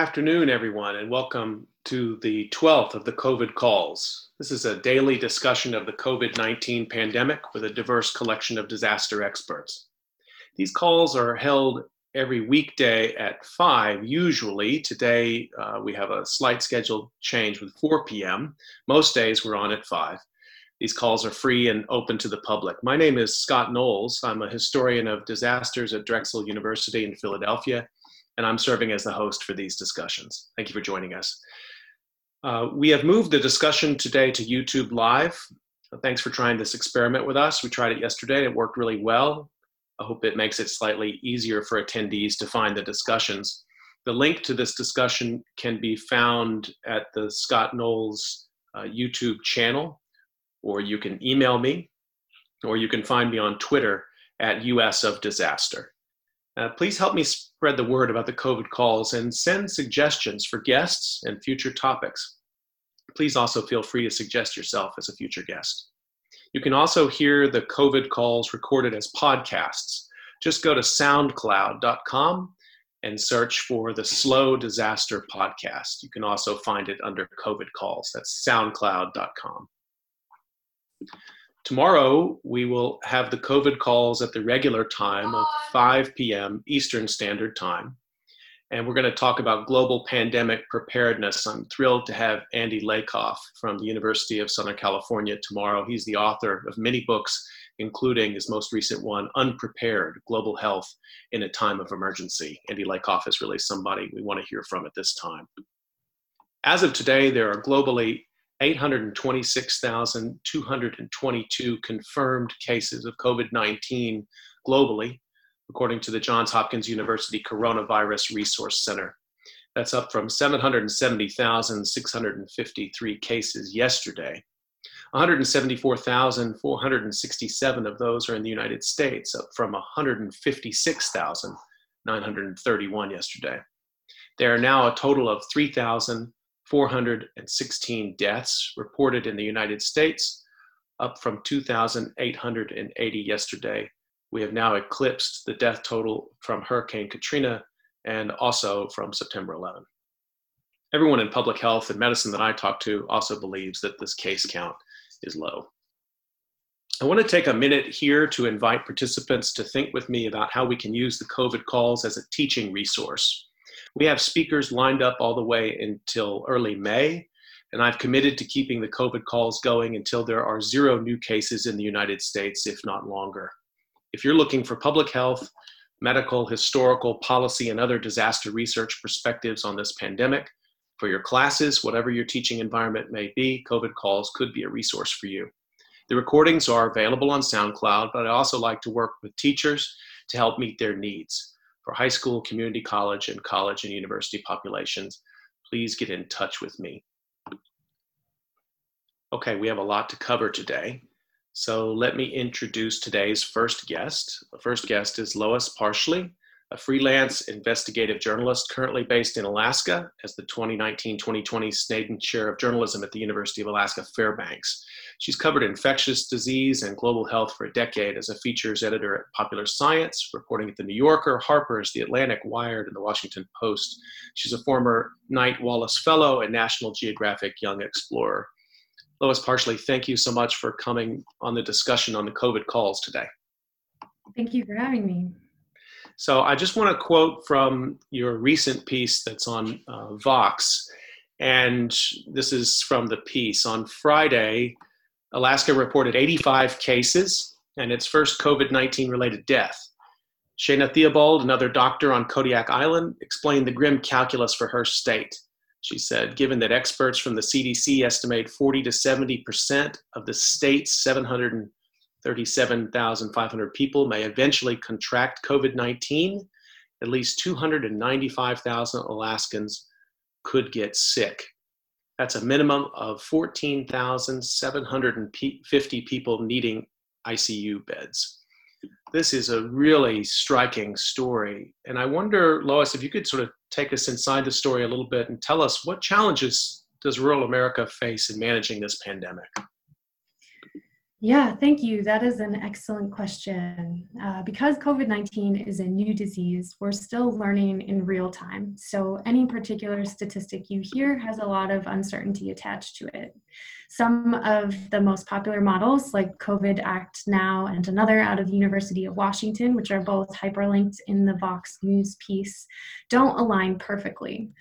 afternoon, everyone, and welcome to the 12th of the COVID calls. This is a daily discussion of the COVID-19 pandemic with a diverse collection of disaster experts. These calls are held every weekday at 5, usually. Today, we have a slight schedule change with 4 p.m. Most days we're on at 5. These calls are free and open to the public. My name is Scott Knowles. I'm a historian of disasters at Drexel University in Philadelphia, and I'm serving as the host for these discussions. Thank you for joining us. We have moved the discussion today to YouTube Live. Thanks for trying this experiment with us. We tried it yesterday, and it worked really well. I hope it makes it slightly easier for attendees to find the discussions. The link to this discussion can be found at the Scott Knowles YouTube channel, or you can email me, or you can find me on Twitter at @USofDisaster. Please help me spread the word about the COVID calls and send suggestions for guests and future topics. Please also feel free to suggest yourself as a future guest. You can also hear the COVID calls recorded as podcasts. Just go to soundcloud.com and search for the Slow Disaster Podcast. You can also find it under COVID calls. That's soundcloud.com. Tomorrow, we will have the COVID calls at the regular time of 5 p.m. Eastern Standard Time. And we're going to talk about global pandemic preparedness. I'm thrilled to have Andy Lakoff from the University of Southern California tomorrow. He's the author of many books, including his most recent one, Unprepared: Global Health in a Time of Emergency. Andy Lakoff is really somebody we want to hear from at this time. As of today, there are globally 826,222 confirmed cases of COVID-19 globally, according to the Johns Hopkins University Coronavirus Resource Center. That's up from 770,653 cases yesterday. 174,467 of those are in the United States, up from 156,931 yesterday. There are now a total of 3,416 deaths reported in the United States, up from 2,880 yesterday. We have now eclipsed the death total from Hurricane Katrina and also from September 11. Everyone in public health and medicine that I talk to also believes that this case count is low. I want to take a minute here to invite participants to think with me about how we can use the COVID calls as a teaching resource. We have speakers lined up all the way until early May, and I've committed to keeping the COVID calls going until there are 0 new cases in the United States, if not longer. If you're looking for public health, medical, historical, policy, and other disaster research perspectives on this pandemic, for your classes, whatever your teaching environment may be, COVID calls could be a resource for you. The recordings are available on SoundCloud, but I also like to work with teachers to help meet their needs. For high school, community college and university populations, please get in touch with me. Okay, we have a lot to cover today. So let me introduce today's first guest. The first guest is Lois Parshley, a freelance investigative journalist currently based in Alaska as the 2019-2020 Snaden Chair of Journalism at the University of Alaska Fairbanks. She's covered infectious disease and global health for a decade as a features editor at Popular Science, reporting at The New Yorker, Harper's, The Atlantic, Wired, and The Washington Post. She's a former Knight-Wallace Fellow and National Geographic Young Explorer. Lois Parshley, thank you so much for coming on the discussion on the COVID calls today. Thank you for having me. So I just want to quote from your recent piece that's on Vox, and this is from the piece. On Friday, Alaska reported 85 cases and its first COVID-19 related death. Shana Theobald, another doctor on Kodiak Island, explained the grim calculus for her state. She said, given that experts from the CDC estimate 40 to 70% of the state's 737,500 people may eventually contract COVID-19, at least 295,000 Alaskans could get sick. That's a minimum of 14,750 people needing ICU beds. This is a really striking story. And I wonder, Lois, if you could sort of take us inside the story a little bit and tell us what challenges does rural America face in managing this pandemic? Yeah, thank you. That is an excellent question. Because COVID-19 is a new disease, we're still learning in real time. So any particular statistic you hear has a lot of uncertainty attached to it. Some of the most popular models, like COVID Act Now and another out of the University of Washington, which are both hyperlinked in the Vox News piece, don't align perfectly.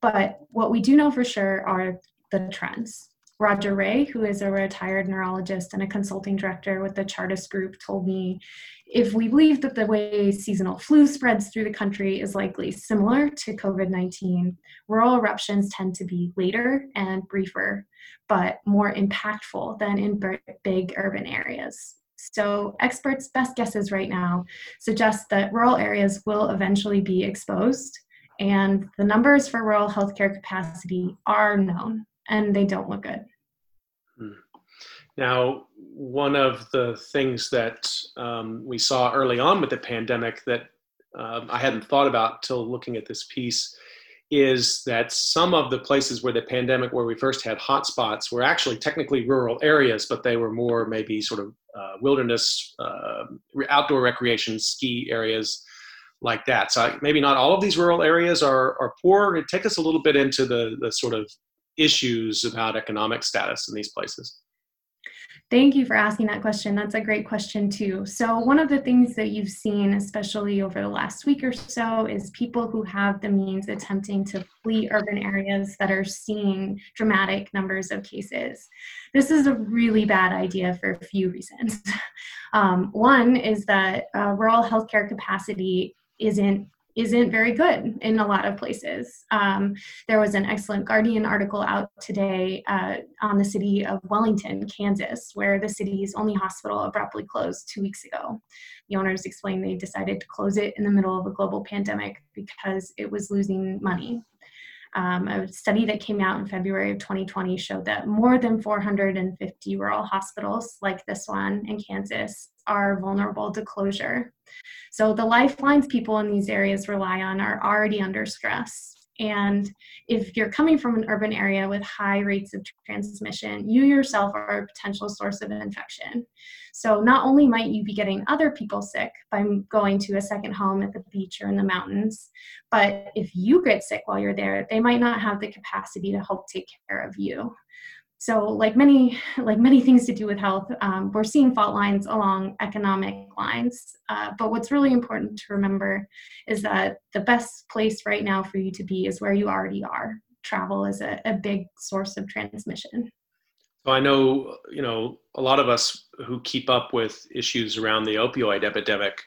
But what we do know for sure are the trends. Roger Ray, who is a retired neurologist and a consulting director with the Chartist Group, told me, if we believe that the way seasonal flu spreads through the country is likely similar to COVID-19, rural eruptions tend to be later and briefer, but more impactful than in big urban areas. So experts' best guesses right now suggest that rural areas will eventually be exposed, and the numbers for rural healthcare capacity are known, and they don't look good. Now, one of the things that we saw early on with the pandemic that I hadn't thought about till looking at this piece is that some of the places where the pandemic, where we first had hotspots, were actually technically rural areas, but they were more maybe sort of wilderness, outdoor recreation, ski areas like that. So maybe not all of these rural areas are poor. Take us a little bit into the sort of issues about economic status in these places. Thank you for asking that question. That's a great question too. So one of the things that you've seen, especially over the last week or so, is people who have the means attempting to flee urban areas that are seeing dramatic numbers of cases. This is a really bad idea for a few reasons. One is that rural healthcare capacity isn't very good in a lot of places. There was an excellent Guardian article out today on the city of Wellington, Kansas, where the city's only hospital abruptly closed 2 weeks ago. The owners explained they decided to close it in the middle of a global pandemic because it was losing money. A study that came out in February of 2020 showed that more than 450 rural hospitals like this one in Kansas are vulnerable to closure. So the lifelines people in these areas rely on are already under stress. And if you're coming from an urban area with high rates of transmission, you yourself are a potential source of an infection. So not only might you be getting other people sick by going to a second home at the beach or in the mountains, but if you get sick while you're there, they might not have the capacity to help take care of you. So like many things to do with health, we're seeing fault lines along economic lines. But what's really important to remember is that the best place right now for you to be is where you already are. Travel is a big source of transmission. So I know, a lot of us who keep up with issues around the opioid epidemic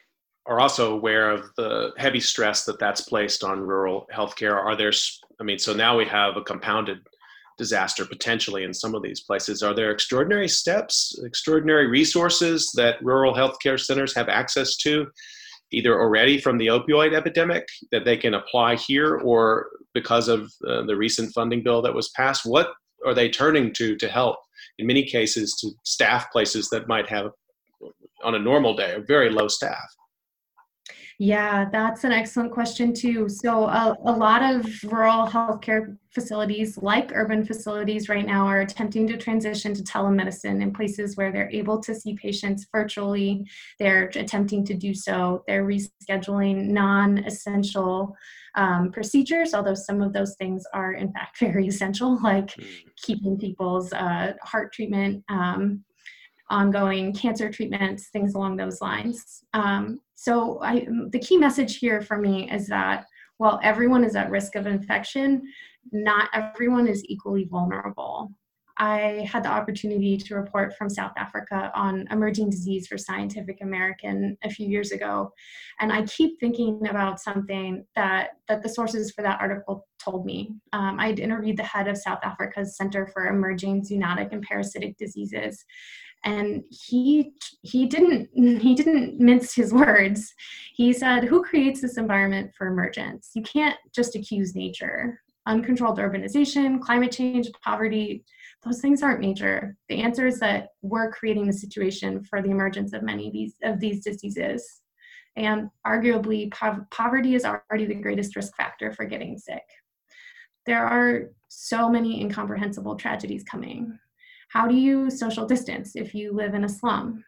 are also aware of the heavy stress that's placed on rural healthcare. So now we have a compounded disaster potentially in some of these places. Are there extraordinary steps, extraordinary resources that rural healthcare centers have access to, either already from the opioid epidemic that they can apply here, or because of the recent funding bill that was passed? What are they turning to help? In many cases, to staff places that might have, on a normal day, a very low staff. Yeah, that's an excellent question too. So a lot of rural healthcare facilities, like urban facilities right now, are attempting to transition to telemedicine in places where they're able to see patients virtually. They're attempting to do so. They're rescheduling non-essential procedures, although some of those things are in fact very essential, like keeping people's heart treatment, ongoing cancer treatments, things along those lines. So the key message here for me is that while everyone is at risk of infection, not everyone is equally vulnerable. I had the opportunity to report from South Africa on emerging disease for Scientific American a few years ago. And I keep thinking about something that the sources for that article told me. I'd interviewed the head of South Africa's Center for Emerging Zoonotic and Parasitic Diseases. And he didn't mince his words. He said, "Who creates this environment for emergence? You can't just accuse nature. Uncontrolled urbanization, climate change, poverty, those things aren't nature. The answer is that we're creating the situation for the emergence of many of these diseases. And arguably, poverty is already the greatest risk factor for getting sick. There are so many incomprehensible tragedies coming. How do you social distance if you live in a slum?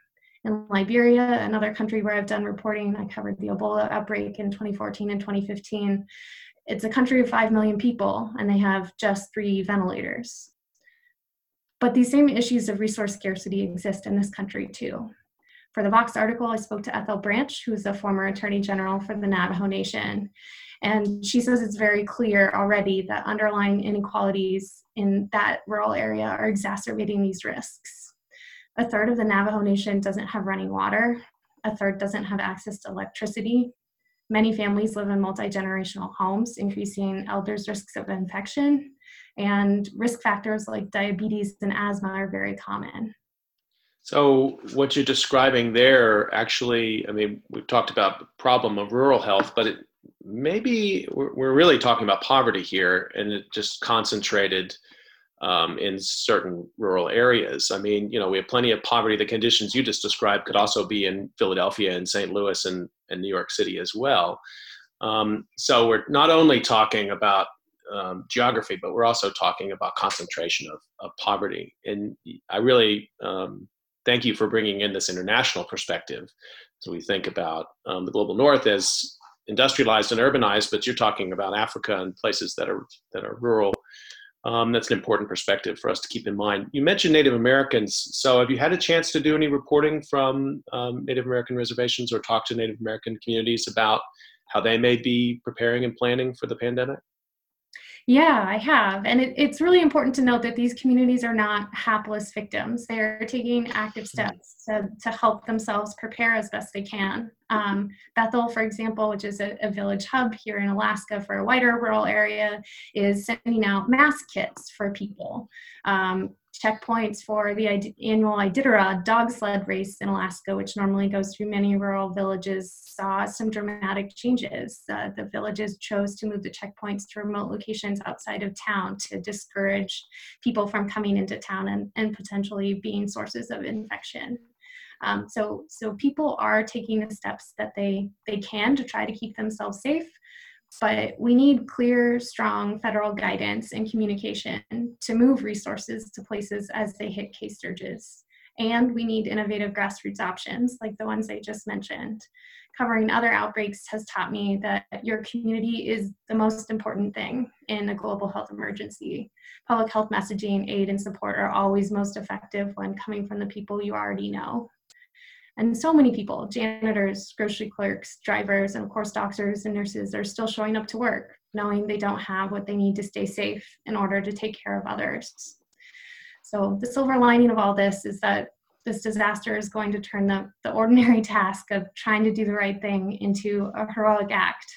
In Liberia, another country where I've done reporting, I covered the Ebola outbreak in 2014 and 2015. It's a country of 5 million people, and they have just 3 ventilators. But these same issues of resource scarcity exist in this country too. For the Vox article, I spoke to Ethel Branch, who's a former attorney general for the Navajo Nation. And she says it's very clear already that underlying inequalities in that rural area are exacerbating these risks. 1/3 of the Navajo Nation doesn't have running water. 1/3 doesn't have access to electricity. Many families live in multi-generational homes, increasing elders' risks of infection. And risk factors like diabetes and asthma are very common. So what you're describing there, actually, I mean, we've talked about the problem of rural health, but maybe we're really talking about poverty here, and it just concentrated in certain rural areas. I mean, you know, we have plenty of poverty. The conditions you just described could also be in Philadelphia and St. Louis and New York City as well. So we're not only talking about geography, but we're also talking about concentration of poverty. And I really thank you for bringing in this international perspective. So we think about the global north as industrialized and urbanized, but you're talking about Africa and places that are rural. That's an important perspective for us to keep in mind. You mentioned Native Americans. So have you had a chance to do any reporting from Native American reservations or talk to Native American communities about how they may be preparing and planning for the pandemic? Yeah, I have. And it's really important to note that these communities are not hapless victims. They're taking active steps to help themselves prepare as best they can. Bethel, for example, which is a village hub here in Alaska for a wider rural area, is sending out mask kits for people. Checkpoints for the annual Iditarod dog sled race in Alaska, which normally goes through many rural villages, saw some dramatic changes. The villages chose to move the checkpoints to remote locations outside of town to discourage people from coming into town and potentially being sources of infection. So people are taking the steps that they can to try to keep themselves safe. But we need clear, strong federal guidance and communication to move resources to places as they hit case surges. And we need innovative grassroots options like the ones I just mentioned. Covering other outbreaks has taught me that your community is the most important thing in a global health emergency. Public health messaging, aid, and support are always most effective when coming from the people you already know. And so many people, janitors, grocery clerks, drivers, and of course doctors and nurses are still showing up to work, knowing they don't have what they need to stay safe in order to take care of others. So the silver lining of all this is that this disaster is going to turn the ordinary task of trying to do the right thing into a heroic act.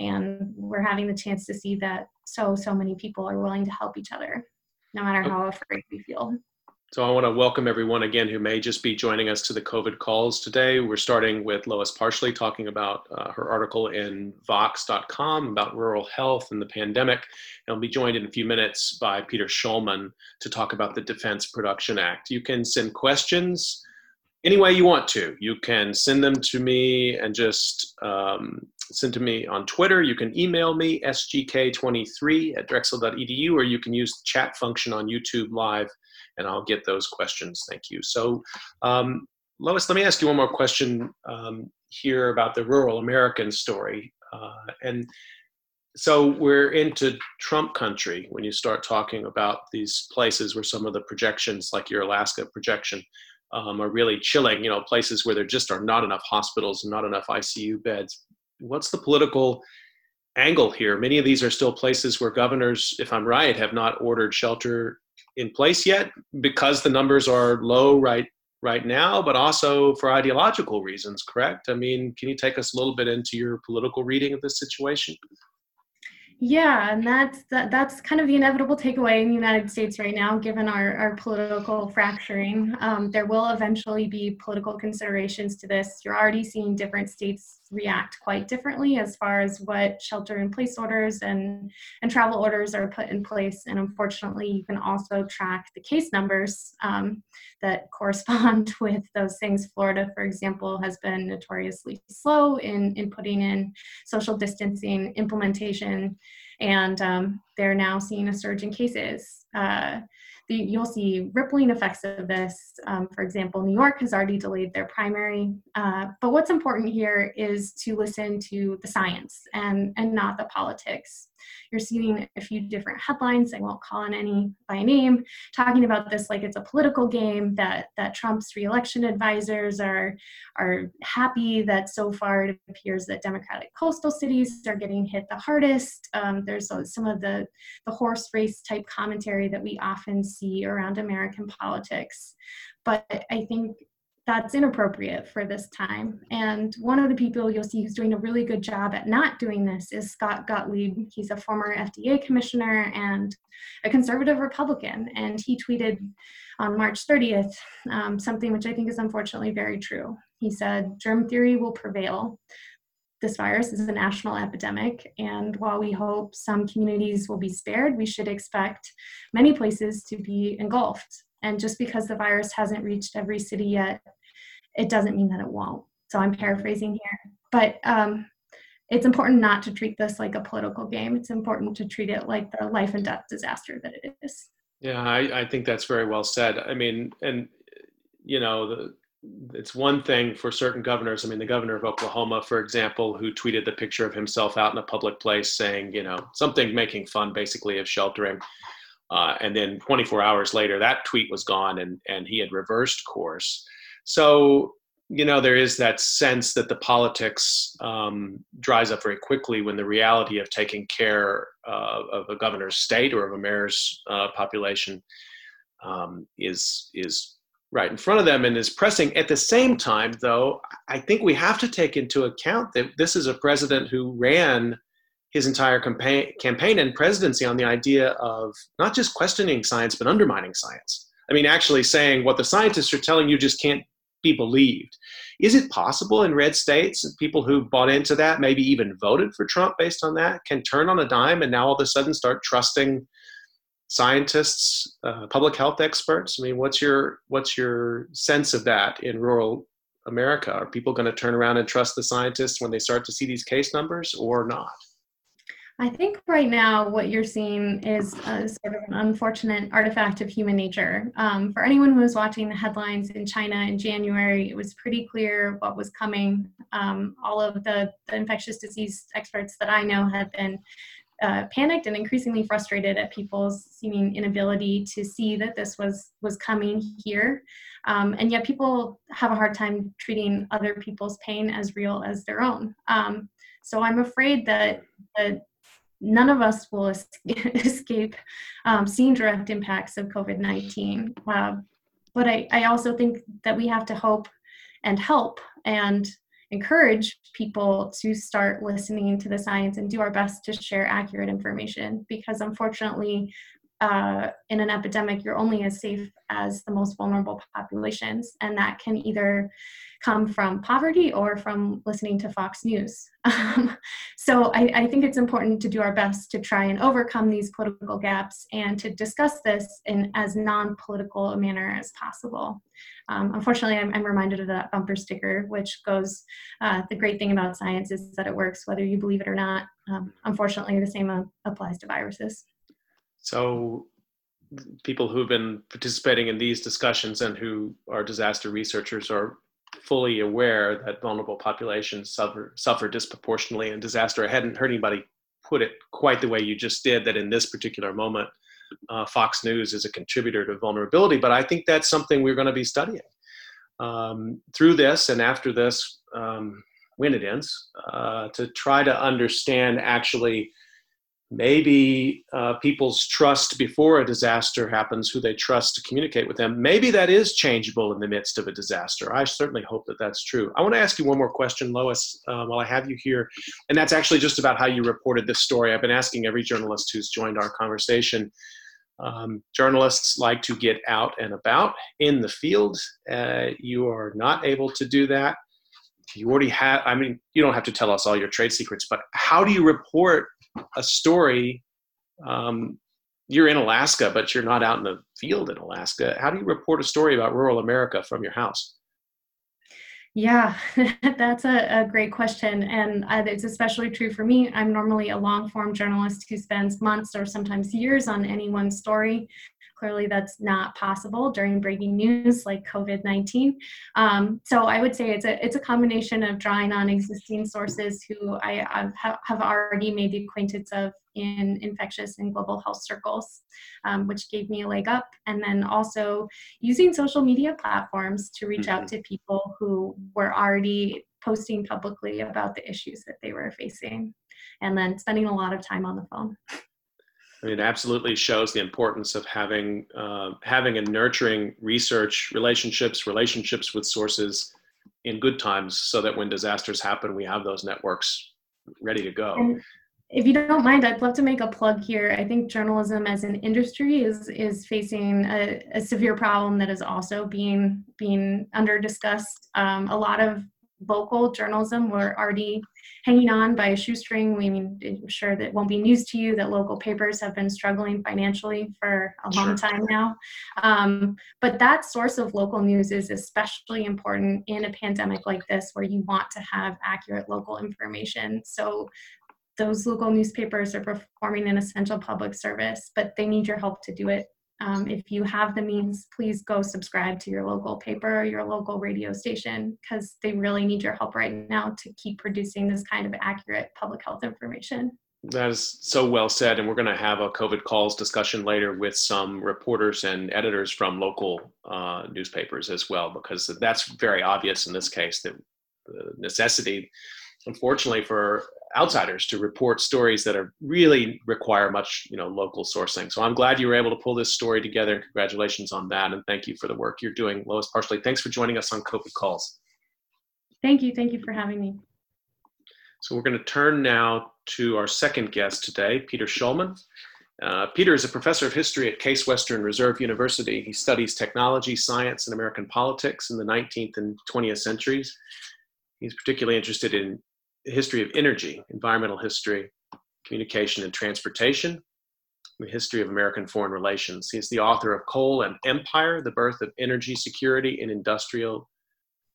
And we're having the chance to see that so many people are willing to help each other, no matter how afraid we feel. So I want to welcome everyone again who may just be joining us to the COVID calls today. We're starting with Lois Parshley talking about her article in Vox.com about rural health and the pandemic. And I'll be joined in a few minutes by Peter Shulman to talk about the Defense Production Act. You can send questions any way you want to. You can send them to me and just send to me on Twitter. You can email me, sgk23@drexel.edu, or you can use the chat function on YouTube Live, and I'll get those questions. Thank you. So, Lois, let me ask you one more question here about the rural American story. And so we're into Trump country when you start talking about these places where some of the projections, like your Alaska projection, are really chilling, you know, places where there just are not enough hospitals, not enough ICU beds. What's the political angle here? Many of these are still places where governors, if I'm right, have not ordered shelter in place yet because the numbers are low right now, but also for ideological reasons, correct? I mean, can you take us a little bit into your political reading of this situation? Yeah, and that's kind of the inevitable takeaway in the United States right now, given our political fracturing. There will eventually be political considerations to this. You're already seeing different states react quite differently as far as what shelter-in-place orders and travel orders are put in place. And unfortunately, you can also track the case numbers that correspond with those things. Florida, for example, has been notoriously slow in putting in social distancing implementation, and they're now seeing a surge in cases. you'll see rippling effects of this. For example, New York has already delayed their primary. But what's important here is to listen to the science and not the politics. You're seeing a few different headlines, I won't call on any by name, talking about this like it's a political game, that Trump's re-election advisors are happy that so far it appears that Democratic coastal cities are getting hit the hardest. There's some of the horse race type commentary that we often see around American politics. But I think that's inappropriate for this time. And one of the people you'll see who's doing a really good job at not doing this is Scott Gottlieb. He's a former FDA commissioner and a conservative Republican. And he tweeted on March 30th, something which I think is unfortunately very true. He said, "Germ theory will prevail. This virus is a national epidemic, and while we hope some communities will be spared, we should expect many places to be engulfed. And just because the virus hasn't reached every city yet, it doesn't mean that it won't." So I'm paraphrasing here, but it's important not to treat this like a political game. It's important to treat it like the life and death disaster that it is. Yeah, I think that's very well said. I mean, and you know, it's one thing for certain governors. I mean, the governor of Oklahoma, for example, who tweeted the picture of himself out in a public place saying, you know, something making fun basically of sheltering. And then 24 hours later, that tweet was gone and he had reversed course. So, you know, there is that sense that the politics dries up very quickly when the reality of taking care of a governor's state or of a mayor's population is right in front of them and is pressing. At the same time, though, I think we have to take into account that this is a president who ran his entire campaign and presidency on the idea of not just questioning science, but undermining science. I mean, actually saying what the scientists are telling you just can't be believed. Is it possible in red states, people who bought into that, maybe even voted for Trump based on that, can turn on a dime and now all of a sudden start trusting scientists, public health experts? I mean, what's your sense of that in rural America? Are people going to turn around and trust the scientists when they start to see these case numbers or not? I think right now what you're seeing is a sort of an unfortunate artifact of human nature. For anyone who was watching the headlines in China in January, it was pretty clear what was coming. All of the infectious disease experts that I know have been panicked and increasingly frustrated at people's seeming inability to see that this was coming here. And yet people have a hard time treating other people's pain as real as their own. So I'm afraid that none of us will escape seeing direct impacts of COVID-19. But I also think that we have to hope and help and encourage people to start listening to the science and do our best to share accurate information, because unfortunately in an epidemic you're only as safe as the most vulnerable populations, and that can either come from poverty or from listening to Fox News. So I think it's important to do our best to try and overcome these political gaps and to discuss this in as non-political a manner as possible. Unfortunately, I'm reminded of that bumper sticker, which goes, the great thing about science is that it works whether you believe it or not. Unfortunately, the same applies to viruses. So people who've been participating in these discussions and who are disaster researchers are fully aware that vulnerable populations suffer disproportionately in disaster. I hadn't heard anybody put it quite the way you just did, that in this particular moment, Fox News is a contributor to vulnerability, but I think that's something we're going to be studying through this and after this, when it ends, to try to understand actually maybe people's trust before a disaster happens, who they trust to communicate with them. Maybe that is changeable in the midst of a disaster. I certainly hope that that's true. I want to ask you one more question, Lois, while I have you here. And that's actually just about how you reported this story. I've been asking every journalist who's joined our conversation. Journalists like to get out and about in the field. You are not able to do that. You already have, I mean, you don't have to tell us all your trade secrets, but how do you report a story? You're in Alaska, but you're not out in the field in Alaska. How do you report a story about rural America from your house? Yeah, that's a great question. And it's especially true for me. I'm normally a long form journalist who spends months or sometimes years on any one story. Clearly, that's not possible during breaking news like COVID-19. So I would say it's a combination of drawing on existing sources who I have already made the acquaintance of in infectious and global health circles, which gave me a leg up. And then also using social media platforms to reach out to people who were already posting publicly about the issues that they were facing, and then spending a lot of time on the phone. I mean, it absolutely shows the importance of having having and nurturing research relationships with sources in good times, so that when disasters happen, we have those networks ready to go. And if you don't mind, I'd love to make a plug here. I think journalism as an industry is facing a severe problem that is also being under-discussed. A lot of local journalism were already hanging on by a shoestring. I mean, I'm sure that won't be news to you that local papers have been struggling financially for a long time now. But that source of local news is especially important in a pandemic like this, where you want to have accurate local information. So those local newspapers are performing an essential public service, but they need your help to do it. If you have the means, please go subscribe to your local paper or your local radio station, because they really need your help right now to keep producing this kind of accurate public health information. That is so well said. And we're going to have a COVID calls discussion later with some reporters and editors from local newspapers as well, because that's very obvious in this case, that the necessity, unfortunately, for outsiders to report stories that are really require much, local sourcing. So I'm glad you were able to pull this story together, and congratulations on that. And thank you for the work you're doing, Lois Parshley. Thanks for joining us on COVID Calls. Thank you. Thank you for having me. So we're going to turn now to our second guest today, Peter Shulman. Peter is a professor of history at Case Western Reserve University. He studies technology, science, and American politics in the 19th and 20th centuries. He's particularly interested in history of energy, environmental history, communication and transportation, the history of American foreign relations. He's the author of Coal and Empire, The Birth of Energy Security in Industrial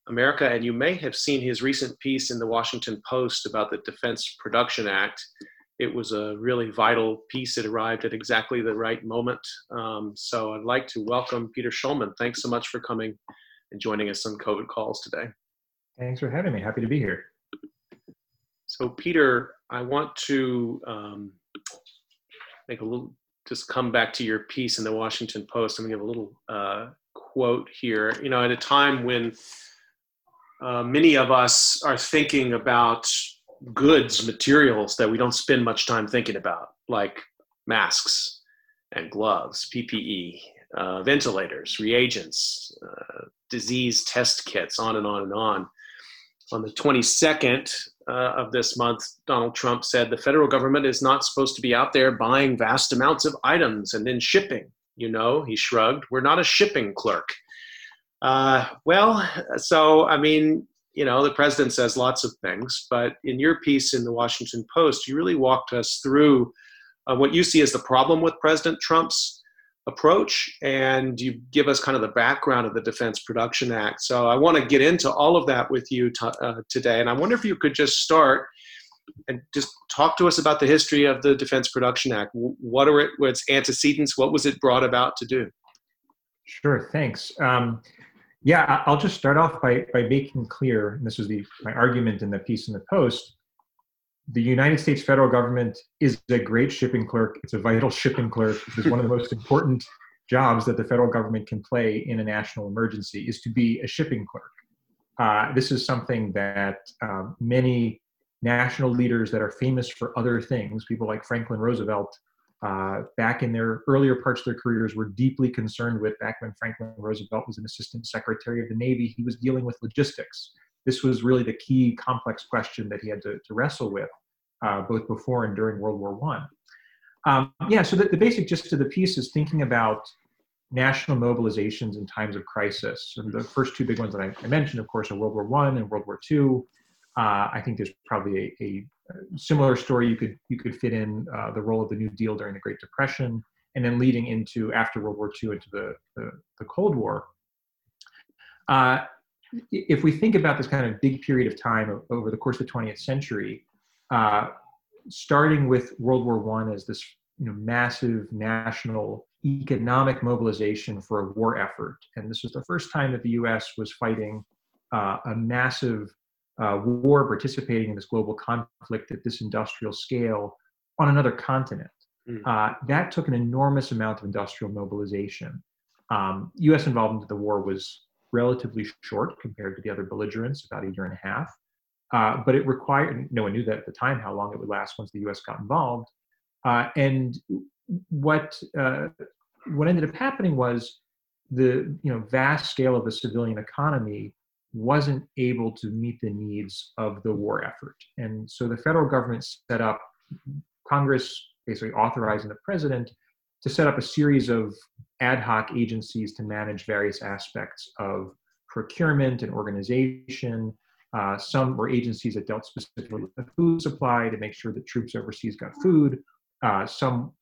America. And you may have seen his recent piece in The Washington Post about the Defense Production Act. It was a really vital piece. It arrived at exactly the right moment. So I'd like to welcome Peter Shulman. Thanks so much for coming and joining us on COVID Calls today. Thanks for having me. Happy to be here. So Peter, I want to just come back to your piece in the Washington Post. I'm gonna give a little quote here. At a time when many of us are thinking about goods, materials that we don't spend much time thinking about, like masks and gloves, PPE, ventilators, reagents, disease test kits, on and on and on. On the 22nd of this month, Donald Trump said the federal government is not supposed to be out there buying vast amounts of items and then shipping. He shrugged, we're not a shipping clerk. The president says lots of things, but in your piece in the Washington Post, you really walked us through what you see as the problem with President Trump's approach, and you give us kind of the background of the Defense Production Act. So I want to get into all of that with you today, and I wonder if you could just start and just talk to us about the history of the Defense Production Act. What are its antecedents? What was it brought about to do? Sure, thanks. I'll just start off by making clear, and this was my argument in the piece in the Post, the United States federal government is a great shipping clerk. It's a vital shipping clerk. It's one of the most important jobs that the federal government can play in a national emergency is to be a shipping clerk. This is something that many national leaders that are famous for other things, people like Franklin Roosevelt, back in their earlier parts of their careers were deeply concerned with. Back when Franklin Roosevelt was an assistant secretary of the Navy, he was dealing with logistics. This was really the key complex question that he had to wrestle with, both before and during World War I. So the basic gist of the piece is thinking about national mobilizations in times of crisis. And the first two big ones that I mentioned, of course, are World War I and World War II. I think there's probably a similar story you could fit in the role of the New Deal during the Great Depression, and then leading into after World War II into the Cold War. If we think about this kind of big period of time over the course of the 20th century, starting with World War I as this massive national economic mobilization for a war effort. And this was the first time that the U.S. was fighting a massive war, participating in this global conflict at this industrial scale on another continent. That took an enormous amount of industrial mobilization. U.S. involvement in the war was relatively short compared to the other belligerents, about a year and a half. But it required, no one knew that at the time, how long it would last once the U.S. got involved. And what ended up happening was the vast scale of the civilian economy wasn't able to meet the needs of the war effort. And so the federal government set up, Congress basically authorizing the president to set up a series of ad hoc agencies to manage various aspects of procurement and organization. Some were agencies that dealt specifically with the food supply to make sure that troops overseas got food. Some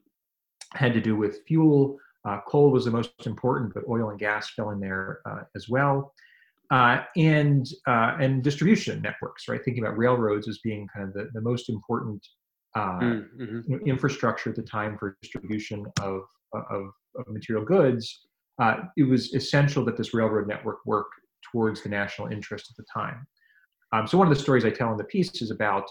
had to do with fuel. Coal was the most important, but oil and gas fell in there as well. And distribution networks, right? Thinking about railroads as being kind of the most important infrastructure at the time for distribution of material goods. It was essential that this railroad network work towards the national interest at the time. So one of the stories I tell in the piece is about,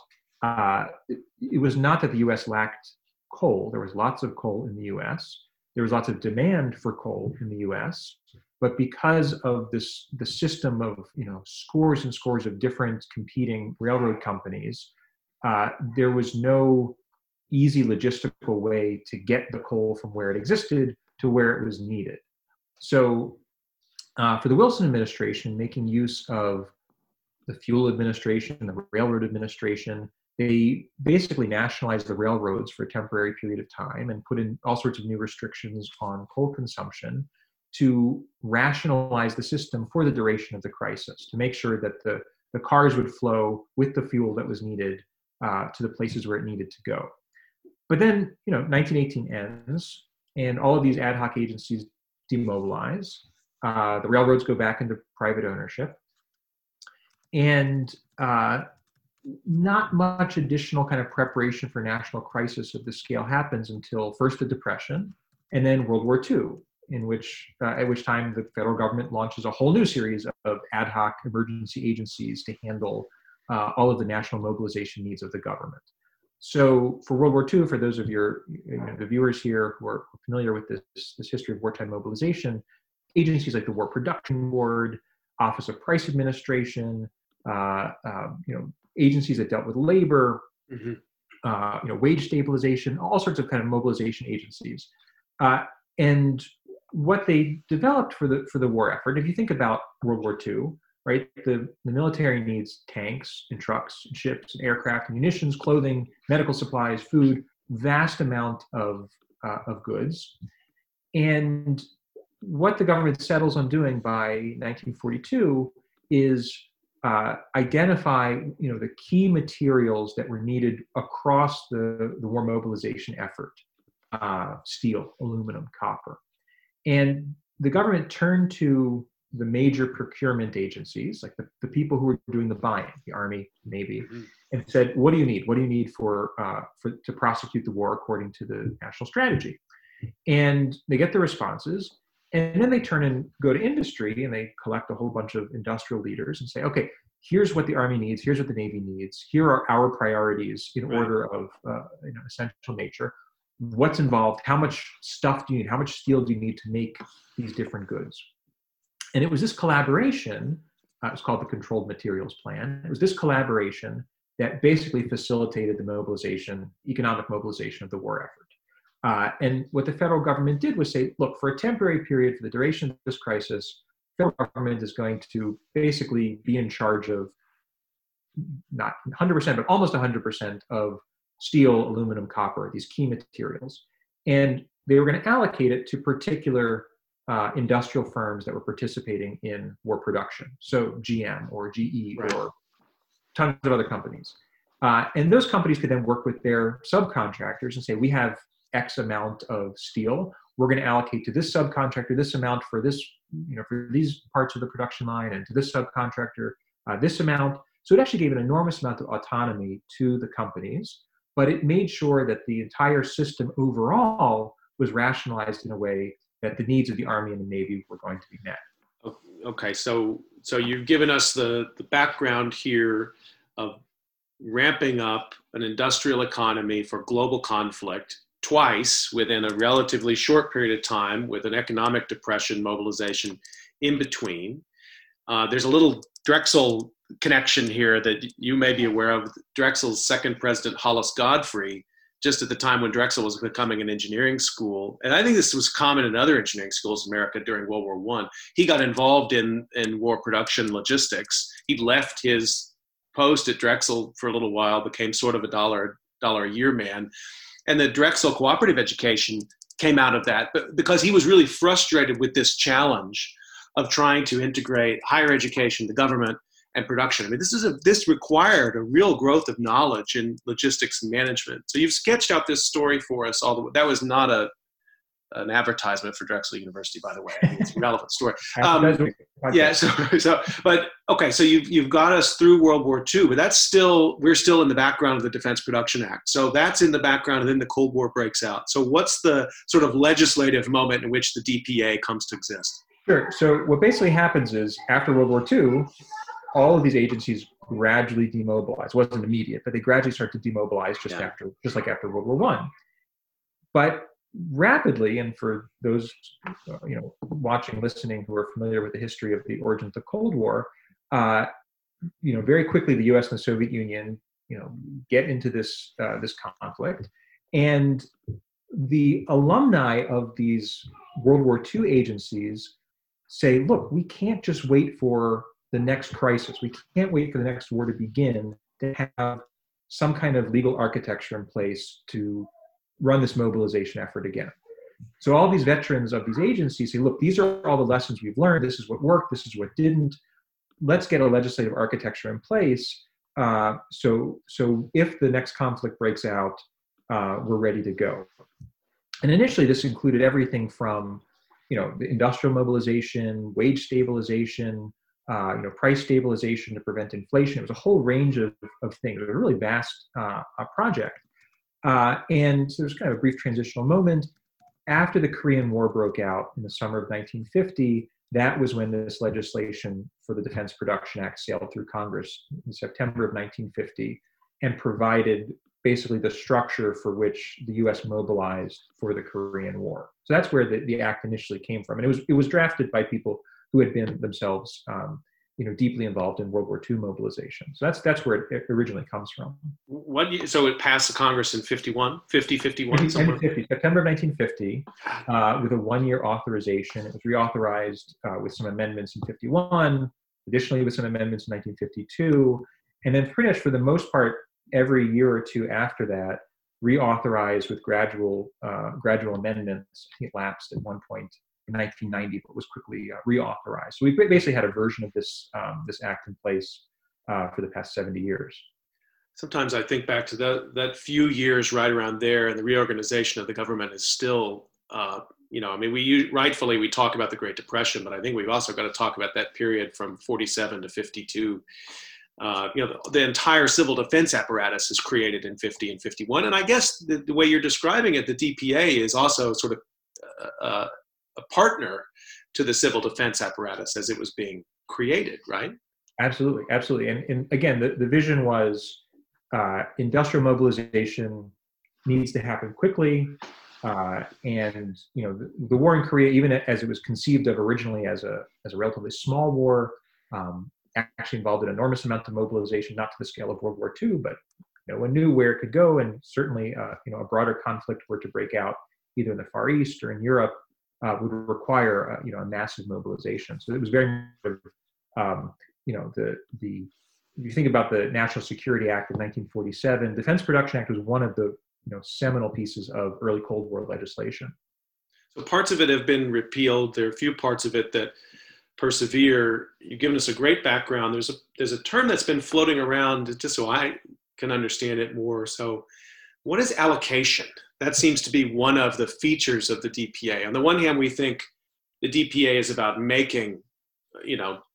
it was not that the U.S. lacked coal. There was lots of coal in the U.S. There was lots of demand for coal in the U.S., but because of this, the system of scores and scores of different competing railroad companies, there was no easy logistical way to get the coal from where it existed to where it was needed. So for the Wilson administration, making use of the fuel administration and the railroad administration, they basically nationalized the railroads for a temporary period of time and put in all sorts of new restrictions on coal consumption to rationalize the system for the duration of the crisis, to make sure that the cars would flow with the fuel that was needed to the places where it needed to go. But then, 1918 ends, and all of these ad hoc agencies demobilize. The railroads go back into private ownership. And not much additional kind of preparation for national crisis of this scale happens until first the Depression and then World War II, at which time the federal government launches a whole new series of ad hoc emergency agencies to handle all of the national mobilization needs of the government. So for World War II, for those of the viewers here who are familiar with this history of wartime mobilization, agencies like the War Production Board, Office of Price Administration, agencies that dealt with labor, wage stabilization, all sorts of kind of mobilization agencies. And what they developed for the war effort, if you think about World War II, right, the military needs tanks and trucks and ships and aircraft, munitions, clothing, medical supplies, food, vast amount of goods. And what the government settles on doing by 1942 is identify, the key materials that were needed across the war mobilization effort, steel, aluminum, copper. And the government turned to the major procurement agencies, like the people who were doing the buying, the Army, Navy, and said, what do you need? What do you need to prosecute the war according to the national strategy? And they get the responses. And then they turn and go to industry and they collect a whole bunch of industrial leaders and say, okay, here's what the Army needs, here's what the Navy needs, here are our priorities in order of essential nature. What's involved? How much stuff do you need? How much steel do you need to make these different goods? And it was this collaboration, it's called the Controlled Materials Plan. It was this collaboration that basically facilitated the mobilization, economic mobilization of the war effort. And what the federal government did was say, look, for a temporary period, for the duration of this crisis, the federal government is going to basically be in charge of not 100%, but almost 100% of steel, aluminum, copper, these key materials. And they were going to allocate it to particular industrial firms that were participating in war production. So GM or GE or tons of other companies. And those companies could then work with their subcontractors and say, we have X amount of steel. We're going to allocate to this subcontractor this amount for this, for these parts of the production line, and to this subcontractor this amount. So it actually gave an enormous amount of autonomy to the companies, but it made sure that the entire system overall was rationalized in a way that the needs of the Army and the Navy were going to be met. Okay, so you've given us the background here of ramping up an industrial economy for global conflict twice within a relatively short period of time, with an economic depression mobilization in between. There's a little Drexel connection here that you may be aware of. Drexel's second president, Hollis Godfrey, just at the time when Drexel was becoming an engineering school, and I think this was common in other engineering schools in America during World War I, he got involved in war production logistics. He left his post at Drexel for a little while, became sort of a dollar a year man. And the Drexel Cooperative Education came out of that, but because he was really frustrated with this challenge of trying to integrate higher education, the government, and production. I mean, this required a real growth of knowledge in logistics and management. So you've sketched out this story for us all the way. That was not an advertisement for Drexel University, by the way. I mean, it's a relevant story. Yeah. So you've got us through World War II, but we're still in the background of the Defense Production Act. So that's in the background, and then the Cold War breaks out. So what's the sort of legislative moment in which the DPA comes to exist? Sure. So what basically happens is after World War II, all of these agencies gradually demobilize. It wasn't immediate, but they gradually start to demobilize just like after World War I. But rapidly, and for those watching, listening, who are familiar with the history of the origins of the Cold War, very quickly the U.S. and the Soviet Union, get into this conflict, and the alumni of these World War II agencies say, "Look, we can't just wait for the next crisis. We can't wait for the next war to begin to have some kind of legal architecture in place to run this mobilization effort again." So all these veterans of these agencies say, look, these are all the lessons we've learned. This is what worked. This is what didn't. Let's get a legislative architecture in place. So if the next conflict breaks out, we're ready to go. And initially this included everything from, the industrial mobilization, wage stabilization, price stabilization to prevent inflation. It was a whole range of things. It was a really vast project. And so there was kind of a brief transitional moment. After the Korean War broke out in the summer of 1950, that was when this legislation for the Defense Production Act sailed through Congress in September of 1950 and provided basically the structure for which the U.S. mobilized for the Korean War. So that's where the act initially came from. And it was drafted by people who had been themselves, deeply involved in World War II mobilization. So that's where it originally comes from. So it passed the Congress in 51, somewhere? September of 1950, with a one-year authorization. It was reauthorized with some amendments in 51, additionally with some amendments in 1952, and then pretty much for the most part, every year or two after that, reauthorized with gradual amendments. It lapsed at one point in 1990, but was quickly reauthorized. So we basically had a version of this act in place for the past 70 years. Sometimes I think back to that few years right around there, and the reorganization of the government is still, rightfully we talk about the Great Depression, but I think we've also got to talk about that period from 47 to 52. The entire civil defense apparatus is created in 50 and 51. And I guess the way you're describing it, the DPA is also sort of a partner to the civil defense apparatus as it was being created, right? Absolutely, absolutely. And again, the vision was industrial mobilization needs to happen quickly. The war in Korea, even as it was conceived of originally as a relatively small war, actually involved an enormous amount of mobilization, not to the scale of World War II, but no one knew where it could go. And certainly, a broader conflict were to break out either in the Far East or in Europe, would require a massive mobilization. So it was very if you think about the National Security Act of 1947, Defense Production Act was one of the seminal pieces of early Cold War legislation. So parts of it have been repealed. There are a few parts of it that persevere. You've given us a great background. There's a term that's been floating around just so I can understand it more. So what is allocation? That seems to be one of the features of the DPA. On the one hand, we think the DPA is about making,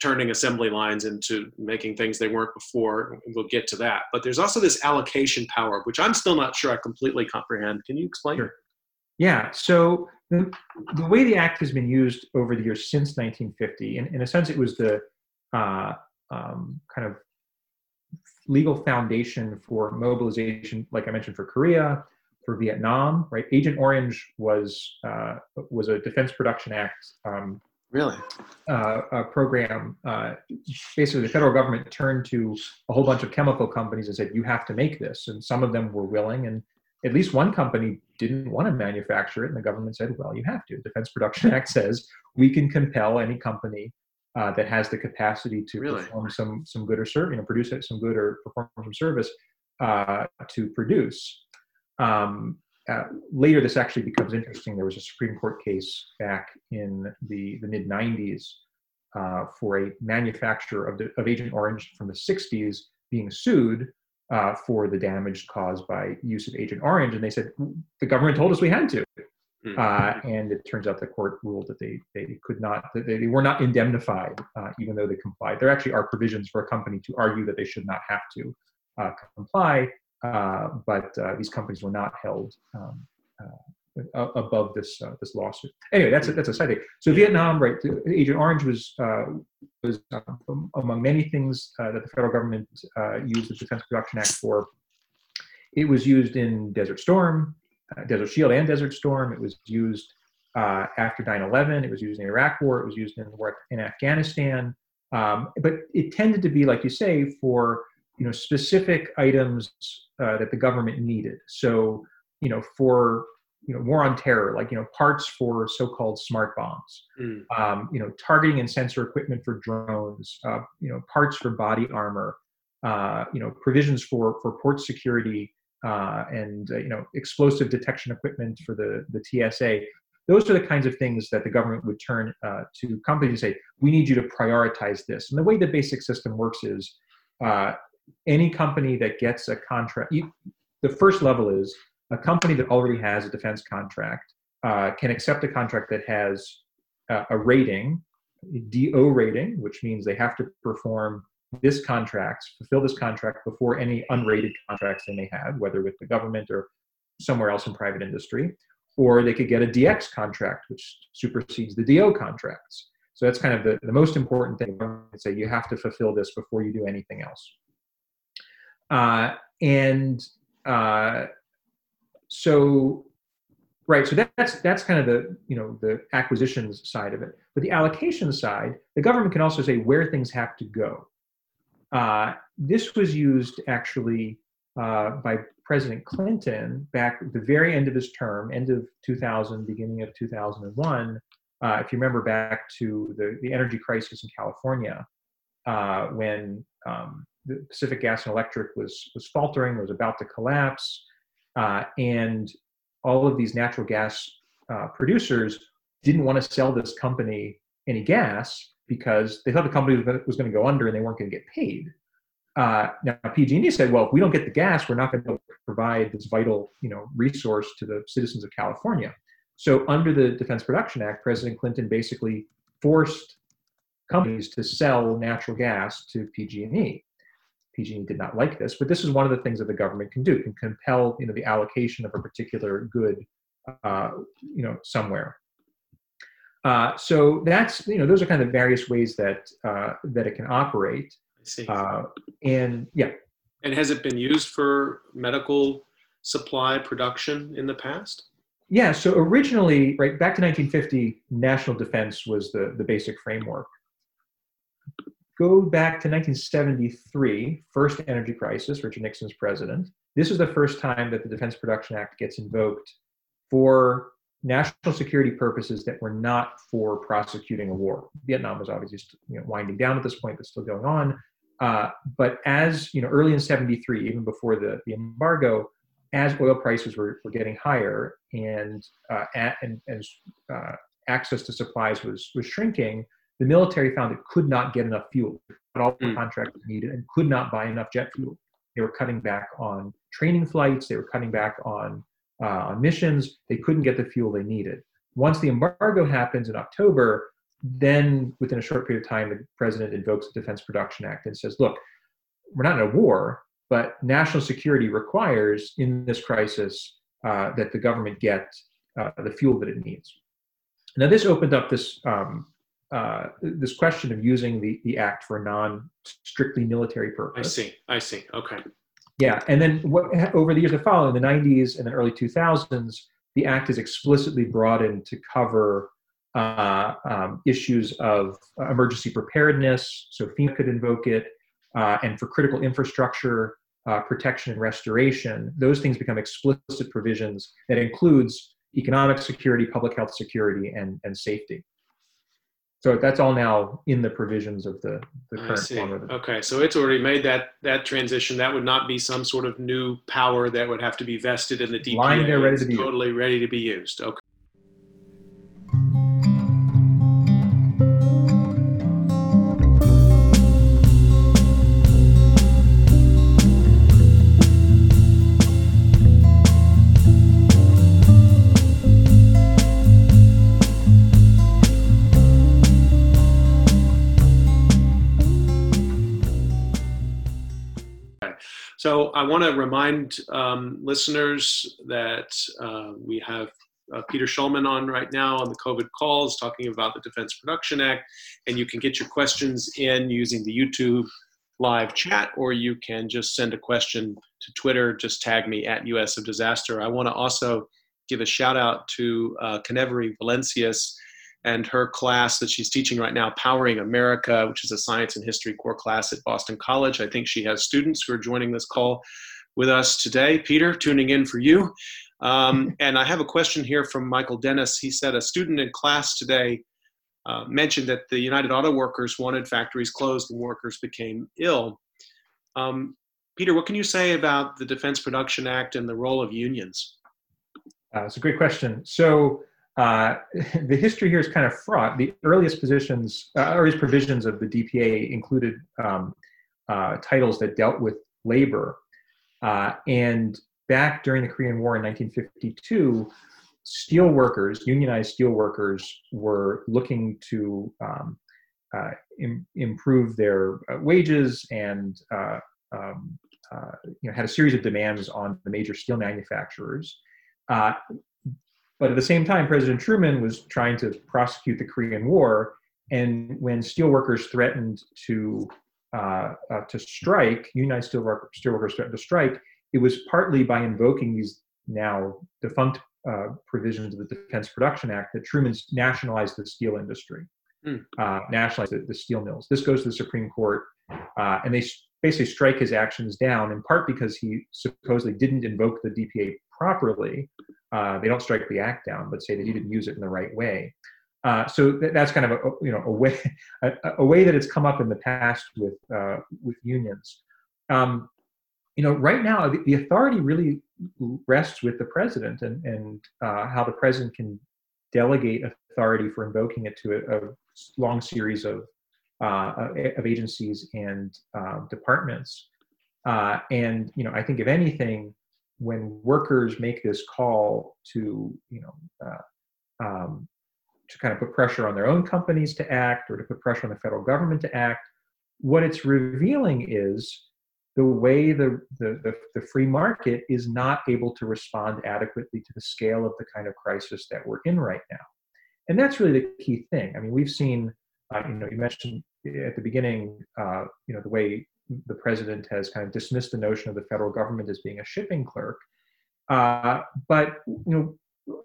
turning assembly lines into making things they weren't before. We'll get to that. But there's also this allocation power, which I'm still not sure I completely comprehend. Can you explain? Sure. Yeah, so the way the act has been used over the years since 1950, in a sense, it was the kind of legal foundation for mobilization, like I mentioned, for Korea, for Vietnam, right? Agent Orange was a Defense Production Act a program. Basically, the federal government turned to a whole bunch of chemical companies and said, you have to make this. And some of them were willing, and at least one company didn't want to manufacture it, and the government said, well, you have to. The Defense Production Act says we can compel any company that has the capacity to perform some good or serve, produce some good or perform some service to produce. Later, this actually becomes interesting. There was a Supreme Court case back in the mid-90s for a manufacturer of Agent Orange from the 60s being sued for the damage caused by use of Agent Orange, and they said the government told us we had to, and it turns out the court ruled that they could not, that they were not indemnified, even though they complied. There actually are provisions for a company to argue that they should not have to comply, but these companies were not held above this lawsuit. Anyway, that's a side thing. So Vietnam, right? Agent Orange was among many things that the federal government used the Defense Production Act for. It was used in Desert Storm, Desert Shield, and Desert Storm. It was used after 9/11. It was used in the Iraq War. It was used in the war in Afghanistan. But it tended to be, like you say, for specific items that the government needed. So for war on terror, like, parts for so-called smart bombs, targeting and sensor equipment for drones, parts for body armor, provisions for port security, and explosive detection equipment for the TSA. Those are the kinds of things that the government would turn to companies and say, we need you to prioritize this. And the way the basic system works is any company that gets a contract, the first level is, a company that already has a defense contract can accept a contract that has a rating, DO rating, which means they have to perform fulfill this contract before any unrated contracts they may have, whether with the government or somewhere else in private industry, or they could get a DX contract, which supersedes the DO contracts. So that's kind of the most important thing. Say you have to fulfill this before you do anything else. So that's kind of the acquisitions side of it. But the allocation side, the government can also say where things have to go. This was used actually by President Clinton back at the very end of his term, end of 2000, beginning of 2001. If you remember back to the energy crisis in California, when the Pacific Gas and Electric was faltering, was about to collapse. And all of these natural gas producers didn't want to sell this company any gas because they thought the company was going to go under and they weren't going to get paid. Now, PG&E said, well, if we don't get the gas, we're not going to be able to provide this vital resource to the citizens of California. So under the Defense Production Act, President Clinton basically forced companies to sell natural gas to PG&E. PG&E did not like this, but this is one of the things that the government can do. It can compel, the allocation of a particular good, somewhere. So that's, those are kind of the various ways that it can operate. I see. And has it been used for medical supply production in the past? Yeah. So originally, right back to 1950, national defense was the basic framework. Go back to 1973, first energy crisis, Richard Nixon's president. This is the first time that the Defense Production Act gets invoked for national security purposes that were not for prosecuting a war. Vietnam was obviously winding down at this point, but still going on. But as, early in 73, even before the embargo, as oil prices were getting higher and access to supplies was shrinking, the military found it could not get enough fuel, but all the contracts needed, and could not buy enough jet fuel. They were cutting back on training flights. They were cutting back on missions. They couldn't get the fuel they needed. Once the embargo happens in October, then within a short period of time, the president invokes the Defense Production Act and says, look, we're not in a war, but national security requires in this crisis that the government get the fuel that it needs. Now, this opened up this this question of using the act for a non-strictly military purpose. I see. Okay. Yeah, and then over the years that followed, in the 90s and the early 2000s, the act is explicitly broadened to cover issues of emergency preparedness, so FEMA could invoke it, and for critical infrastructure protection and restoration. Those things become explicit provisions that includes economic security, public health security, and safety. So that's all now in the provisions of the current formula. Okay, so it's already made that transition. That would not be some sort of new power that would have to be vested in the DPA. Lying there ready to be totally used. Ready to be used. Okay. So I want to remind listeners that we have Peter Shulman on right now on the COVID calls talking about the Defense Production Act, and you can get your questions in using the YouTube live chat, or you can just send a question to Twitter, just tag me at US of Disaster. I want to also give a shout out to Canevri Valencius and her class that she's teaching right now, Powering America, which is a science and history core class at Boston College. I think she has students who are joining this call with us today. Peter, tuning in for you. And I have a question here from Michael Dennis. He said, a student in class today mentioned that the United Auto Workers wanted factories closed and workers became ill. Peter, what can you say about the Defense Production Act and the role of unions? That's a great question. So, the history here is kind of fraught. The earliest provisions of the DPA included titles that dealt with labor. And back during the Korean War in 1952, unionized steel workers were looking to improve their wages and had a series of demands on the major steel manufacturers. But at the same time, President Truman was trying to prosecute the Korean War, and when steelworkers threatened to strike, unionized steelworkers threatened to strike, it was partly by invoking these now defunct provisions of the Defense Production Act that Truman nationalized the steel industry, nationalized the steel mills. This goes to the Supreme Court, and they basically strike his actions down, in part because he supposedly didn't invoke the DPA properly. They don't strike the act down, but say that you didn't use it in the right way. So that's kind of a way that it's come up in the past with unions. Right now the authority really rests with the president, and how the president can delegate authority for invoking it to a long series of agencies and departments. I think if anything, when workers make this call to kind of put pressure on their own companies to act, or to put pressure on the federal government to act, what it's revealing is the way the free market is not able to respond adequately to the scale of the kind of crisis that we're in right now. And that's really the key thing. I mean, we've seen, you mentioned at the beginning, the way the president has kind of dismissed the notion of the federal government as being a shipping clerk. But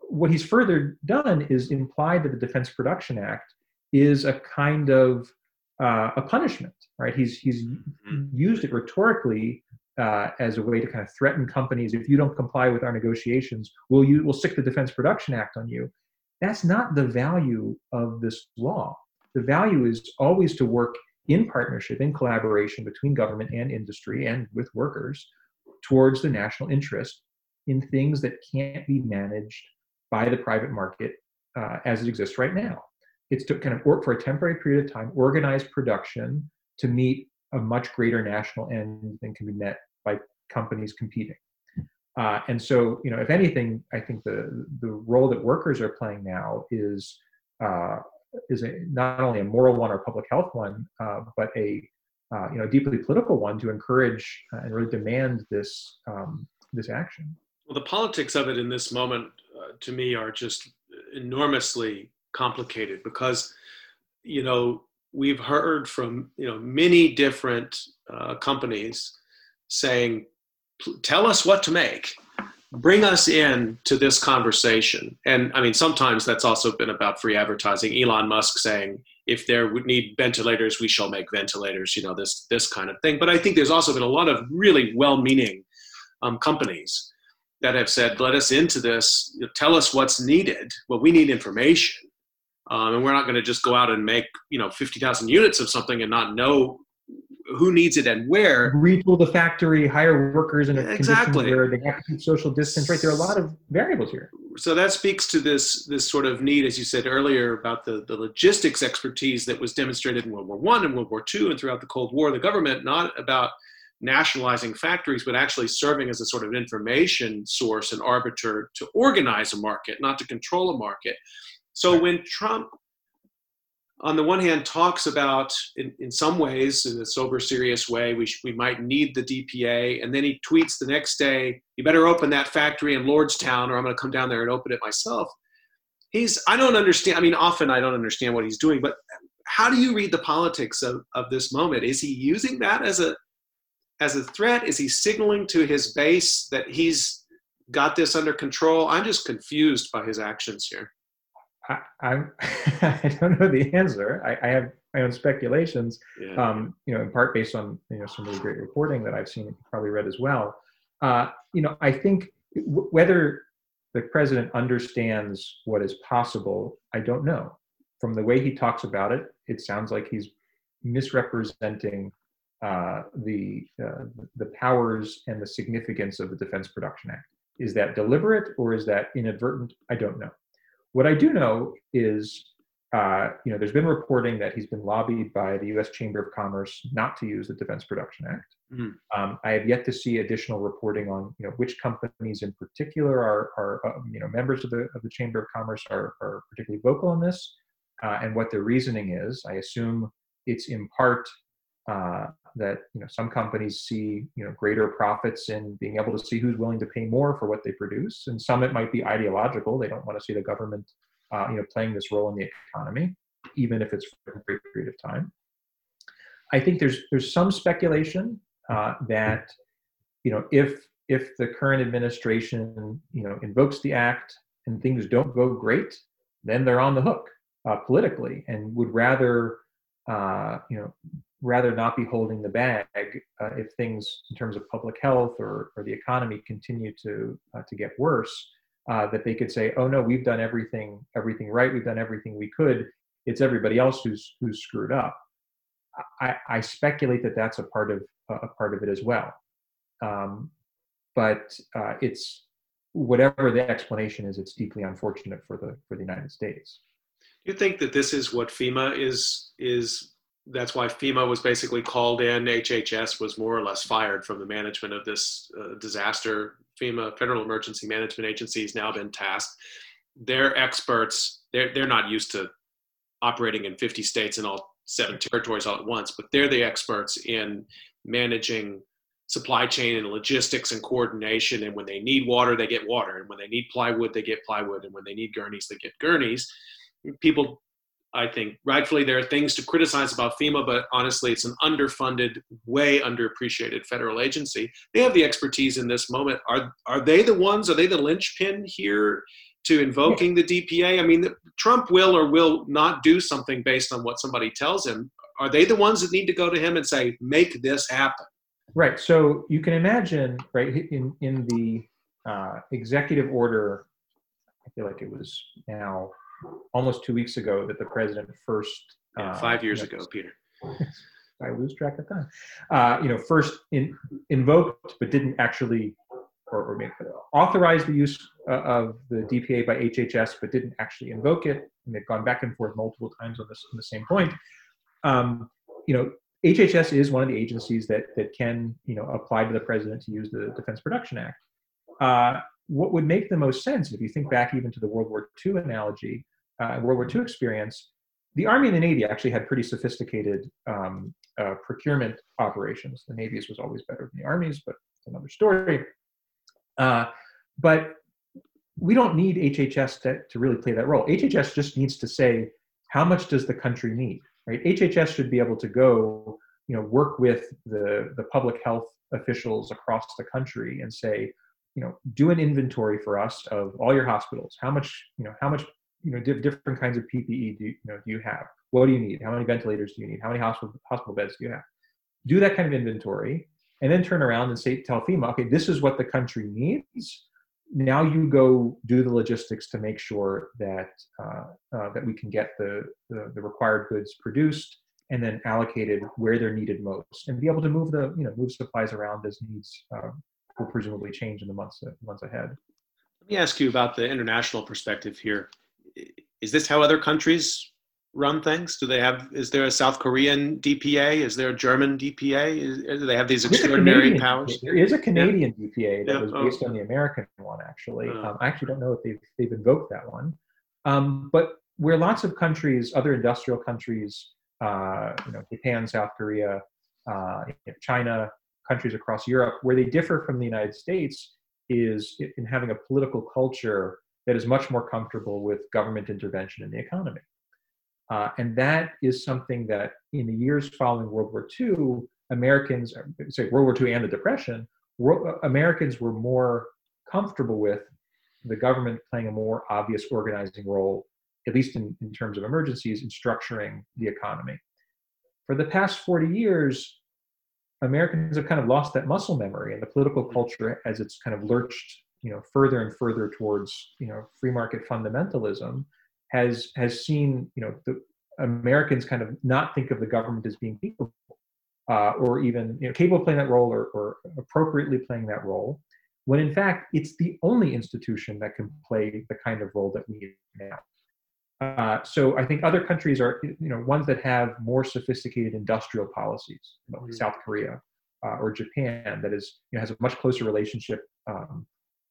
what he's further done is implied that the Defense Production Act is a kind of a punishment, right? He's used it rhetorically as a way to kind of threaten companies. If you don't comply with our negotiations, we'll stick the Defense Production Act on you. That's not the value of this law. The value is always to work in partnership, in collaboration between government and industry and with workers towards the national interest in things that can't be managed by the private market as it exists right now. It's to kind of, for a temporary period of time, organize production to meet a much greater national end than can be met by companies competing. And so, if anything, I think the role that workers are playing now is not only a moral one or public health one, but a deeply political one to encourage and really demand this action. Well, the politics of it in this moment to me are just enormously complicated because, you know, we've heard from, you know, many different companies saying, tell us what to make, bring us in to this conversation. And I mean, sometimes that's also been about free advertising. Elon Musk saying, if there would need ventilators, we shall make ventilators, you know, this kind of thing. But I think there's also been a lot of really well-meaning companies that have said, let us into this, tell us what's needed. Well, we need information. And we're not going to just go out and make, you know, 50,000 units of something and not know who needs it and where. Retool the factory, hire workers in a condition where they have to keep social distance, right? There are a lot of variables here. So that speaks to this sort of need, as you said earlier, about the logistics expertise that was demonstrated in World War I and World War II and throughout the Cold War. The government, not about nationalizing factories, but actually serving as a sort of information source and arbiter to organize a market, not to control a market. So when Trump, on the one hand, talks about, in some ways, in a sober, serious way, we might need the DPA, and then he tweets the next day, you better open that factory in Lordstown, or I'm going to come down there and open it myself. I don't understand, I mean, often I don't understand what he's doing, but how do you read the politics of this moment? Is he using that as a threat? Is he signaling to his base that he's got this under control? I'm just confused by his actions here. I don't know the answer. I have my own speculations, you know, in part based on, you know, some really great reporting that I've seen and probably read as well. You know, I think whether the president understands what is possible, I don't know. From the way he talks about it, it sounds like he's misrepresenting the powers and the significance of the Defense Production Act. Is that deliberate or is that inadvertent? I don't know. What I do know is, you know, there's been reporting that he's been lobbied by the U.S. Chamber of Commerce not to use the Defense Production Act. Mm-hmm. I have yet to see additional reporting on, you know, which companies in particular are you know, members of the Chamber of Commerce are particularly vocal on this, and what their reasoning is. I assume it's in part that, you know, some companies see, you know, greater profits in being able to see who's willing to pay more for what they produce. And some, it might be ideological. They don't want to see the government, you know, playing this role in the economy, even if it's for a brief period of time. I think there's some speculation that, you know, if the current administration, you know, invokes the act and things don't go great, then they're on the hook politically and would rather not be holding the bag if things in terms of public health or the economy continue to get worse, that they could say, oh no, we've done everything right, we've done everything we could, it's everybody else who's screwed up. I speculate that that's a part of it as well. But it's, whatever the explanation is, it's deeply unfortunate for the United States. Do you think that this is what FEMA is? That's why FEMA was basically called in. HHS was more or less fired from the management of this disaster. FEMA, Federal Emergency Management Agency, has now been tasked. They're experts. They're not used to operating in 50 states and all 7 territories all at once, but they're the experts in managing supply chain and logistics and coordination. And when they need water, they get water. And when they need plywood, they get plywood. And when they need gurneys, they get gurneys. People, I think, rightfully, there are things to criticize about FEMA, but honestly, it's an underfunded, way underappreciated federal agency. They have the expertise in this moment. Are they the ones? Are they the linchpin here to invoking the DPA? I mean, Trump will or will not do something based on what somebody tells him. Are they the ones that need to go to him and say, make this happen? Right. So you can imagine, right, in the executive order, I feel like it was now almost 2 weeks ago that the president first... 5 years ago, Peter. I lose track of time. You know, first invoked, but didn't actually, or authorized the use of the DPA by HHS, but didn't actually invoke it. And they've gone back and forth multiple times on the same point. You know, HHS is one of the agencies that can, you know, apply to the president to use the Defense Production Act. What would make the most sense, if you think back even to the World War II analogy, World War II experience, the Army and the Navy actually had pretty sophisticated procurement operations. The Navy's was always better than the Army's, but it's another story. But we don't need HHS to really play that role. HHS just needs to say, how much does the country need, right? HHS should be able to go, you know, work with the public health officials across the country and say, you know, do an inventory for us of all your hospitals. How much different kinds of PPE do you have? What do you need? How many ventilators do you need? How many hospital beds do you have? Do that kind of inventory, and then turn around and say, tell FEMA, okay, this is what the country needs. Now you go do the logistics to make sure that that we can get the required goods produced and then allocated where they're needed most, and be able to move move supplies around as needs will presumably change in the months ahead. Let me ask you about the international perspective here. Is this how other countries run things? Is there a South Korean DPA? Is there a German DPA? Do they have these extraordinary powers? There is a Canadian DPA that was based on the American one, actually. I actually don't know if they've invoked that one. But where lots of countries, other industrial countries, Japan, South Korea, China, countries across Europe, where they differ from the United States is in having a political culture that is much more comfortable with government intervention in the economy. And that is something that in the years following World War II, World War II and the Depression, Americans were more comfortable with the government playing a more obvious organizing role, at least in terms of emergencies, in structuring the economy. For the past 40 years, Americans have kind of lost that muscle memory, and the political culture, as it's kind of lurched, further and further towards, free market fundamentalism, has seen, the Americans kind of not think of the government as being capable, or even capable of playing that role, or appropriately playing that role, when in fact it's the only institution that can play the kind of role that we need now. So I think other countries are, ones that have more sophisticated industrial policies, like South Korea or Japan, that is, has a much closer relationship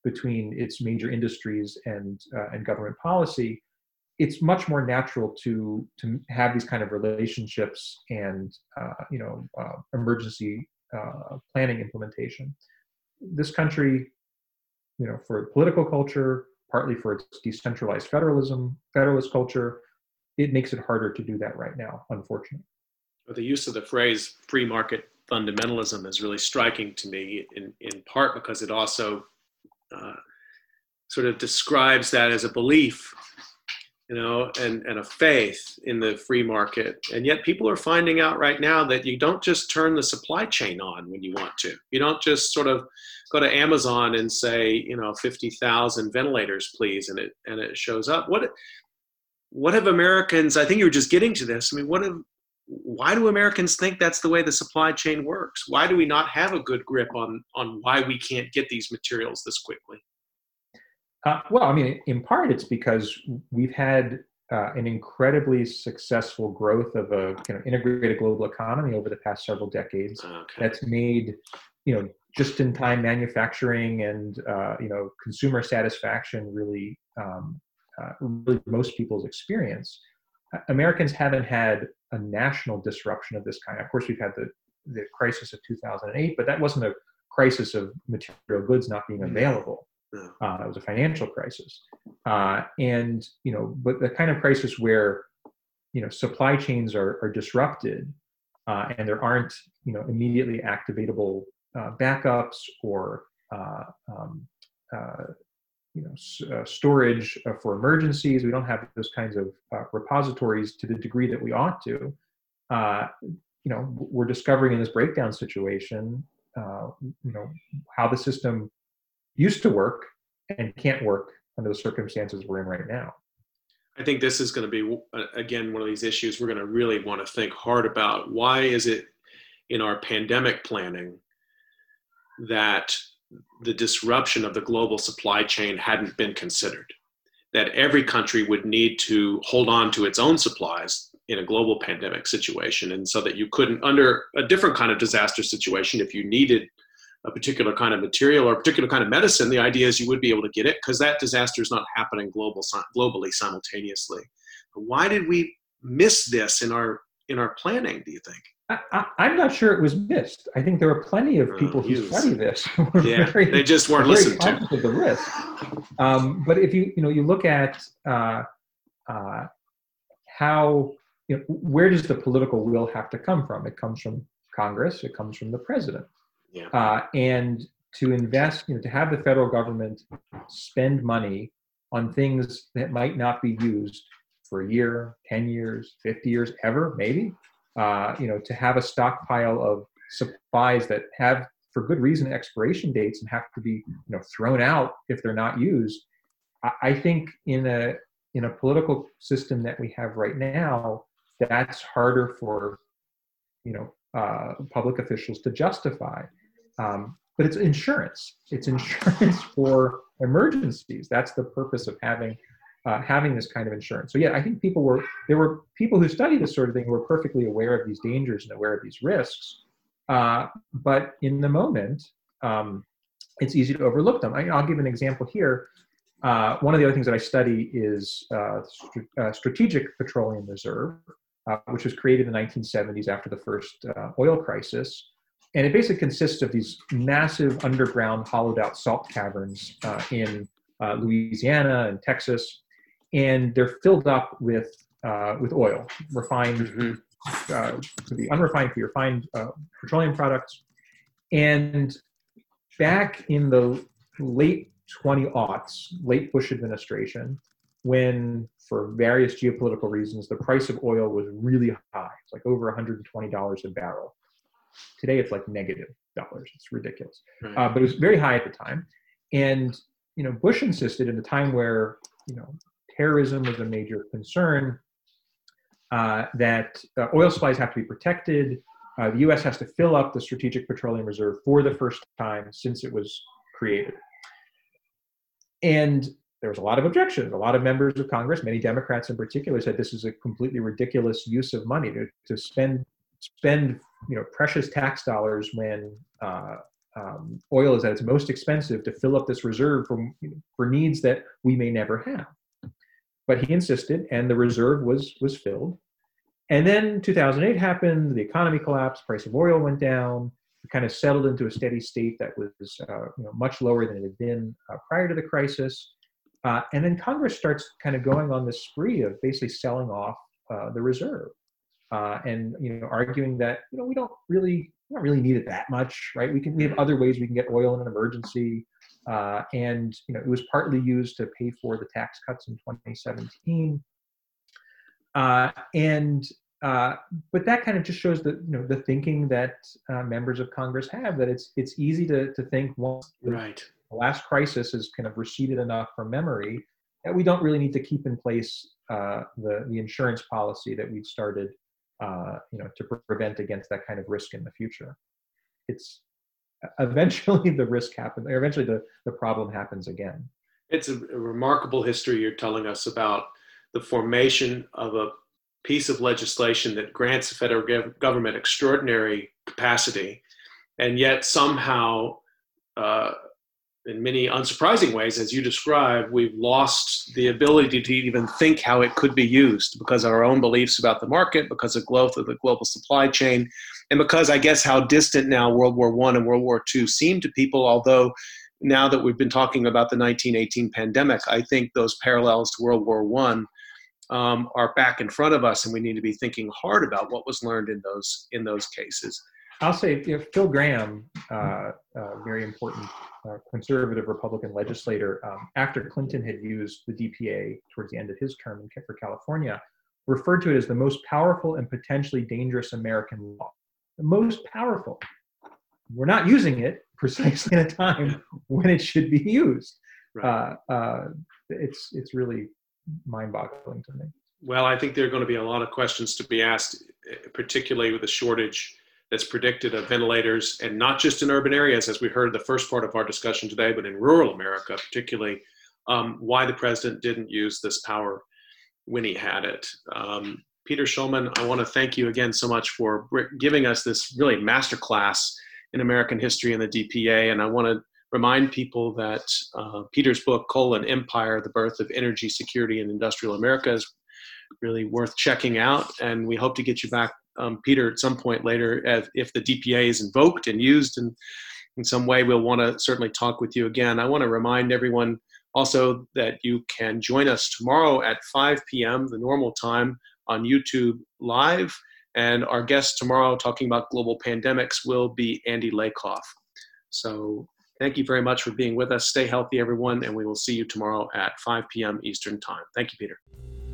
between its major industries and government policy. It's much more natural to have these kind of relationships and emergency planning implementation. This country, for political culture, partly for its decentralized federalist culture, it makes it harder to do that right now, unfortunately. Well, the use of the phrase free market fundamentalism is really striking to me, in part because it also sort of describes that as a belief, and a faith in the free market. And yet people are finding out right now that you don't just turn the supply chain on when you want to. You don't just sort of go to Amazon and say, 50,000 ventilators, please, and it shows up. What have Americans, I think you were just getting to this, why do Americans think that's the way the supply chain works? Why do we not have a good grip on why we can't get these materials this quickly? In part it's because we've had an incredibly successful growth of a integrated global economy over the past several decades. Okay. That's made, just-in-time manufacturing and consumer satisfaction really, really most people's experience. Americans haven't had a national disruption of this kind. Of course, we've had the crisis of 2008, but that wasn't a crisis of material goods not being available. It was a financial crisis, but the kind of crisis where, supply chains are disrupted, and there aren't, immediately activatable backups or storage for emergencies. We don't have those kinds of repositories to the degree that we ought to. We're discovering in this breakdown situation, how the system used to work and can't work under the circumstances we're in right now. I think this is going to be, again, one of these issues we're going to really want to think hard about. Why is it in our pandemic planning that the disruption of the global supply chain hadn't been considered? That every country would need to hold on to its own supplies in a global pandemic situation, and so that you couldn't, under a different kind of disaster situation, if you needed a particular kind of material or a particular kind of medicine, the idea is you would be able to get it because that disaster is not happening globally simultaneously. But why did we miss this in our planning, do you think? I'm not sure it was missed. I think there are plenty of people who study this. Who they just weren't listened to. The risk. But if you look at how, where does the political will have to come from? It comes from Congress. It comes from the president. Yeah. And to invest, to have the federal government spend money on things that might not be used for a year, 10 years, 50 years, ever, maybe, to have a stockpile of supplies that have, for good reason, expiration dates and have to be, thrown out if they're not used. I think in a political system that we have right now, that's harder for, public officials to justify. But it's insurance. It's insurance for emergencies. That's the purpose of having this kind of insurance. So I think there were people who study this sort of thing who were perfectly aware of these dangers and aware of these risks. But in the moment, it's easy to overlook them. I'll give an example here. One of the other things that I study is Strategic Petroleum Reserve, which was created in the 1970s after the first oil crisis. And it basically consists of these massive underground hollowed-out salt caverns in Louisiana and Texas, and they're filled up with oil, refined, to be unrefined, to be refined petroleum products. And back in the late 2000s, late Bush administration, when for various geopolitical reasons the price of oil was really high, it's like over $120 a barrel. Today it's like -$. It's ridiculous. Right. But it was very high at the time. And, Bush insisted, in a time where, terrorism was a major concern, that oil supplies have to be protected. The U.S. has to fill up the Strategic Petroleum Reserve for the first time since it was created. And there was a lot of objections. A lot of members of Congress, many Democrats in particular, said this is a completely ridiculous use of money to spend precious tax dollars when oil is at its most expensive to fill up this reserve for needs that we may never have. But he insisted, and the reserve was filled. And then 2008 happened, the economy collapsed, price of oil went down, it kind of settled into a steady state that was much lower than it had been prior to the crisis. And then Congress starts kind of going on this spree of basically selling off the reserve. And arguing that we don't really need it that much, right? We have other ways we can get oil in an emergency, and it was partly used to pay for the tax cuts in 2017. But that kind of just shows the the thinking that members of Congress have, that it's easy to think once the last crisis has kind of receded enough from memory that we don't really need to keep in place the insurance policy that we've started. To prevent against that kind of risk in the future. It's eventually the risk happens, or eventually the problem happens again. It's a remarkable history you're telling us about the formation of a piece of legislation that grants the federal government extraordinary capacity, and yet somehow, in many unsurprising ways, as you describe, we've lost the ability to even think how it could be used because of our own beliefs about the market, because of growth of the global supply chain, and because I guess how distant now World War I and World War II seem to people, although now that we've been talking about the 1918 pandemic, I think those parallels to World War I are back in front of us, and we need to be thinking hard about what was learned in those cases. I'll say Phil Graham, very important conservative Republican legislator, after Clinton had used the DPA towards the end of his term for California, referred to it as the most powerful and potentially dangerous American law. The most powerful. We're not using it precisely at a time when it should be used. It's really mind-boggling to me. Well, I think there are going to be a lot of questions to be asked, particularly with the shortage that's predicted of ventilators, and not just in urban areas, as we heard the first part of our discussion today, but in rural America, particularly, why the president didn't use this power when he had it. Peter Shulman, I want to thank you again so much for giving us this really masterclass in American history and the DPA. And I want to remind people that Peter's book, Coal and Empire, The Birth of Energy Security in Industrial America, is really worth checking out. And we hope to get you back Peter, at some point later, if the DPA is invoked and used in some way, we'll want to certainly talk with you again. I want to remind everyone also that you can join us tomorrow at 5 p.m., the normal time, on YouTube Live. And our guest tomorrow talking about global pandemics will be Andy Lakoff. So thank you very much for being with us. Stay healthy, everyone, and we will see you tomorrow at 5 p.m. Eastern Time. Thank you, Peter.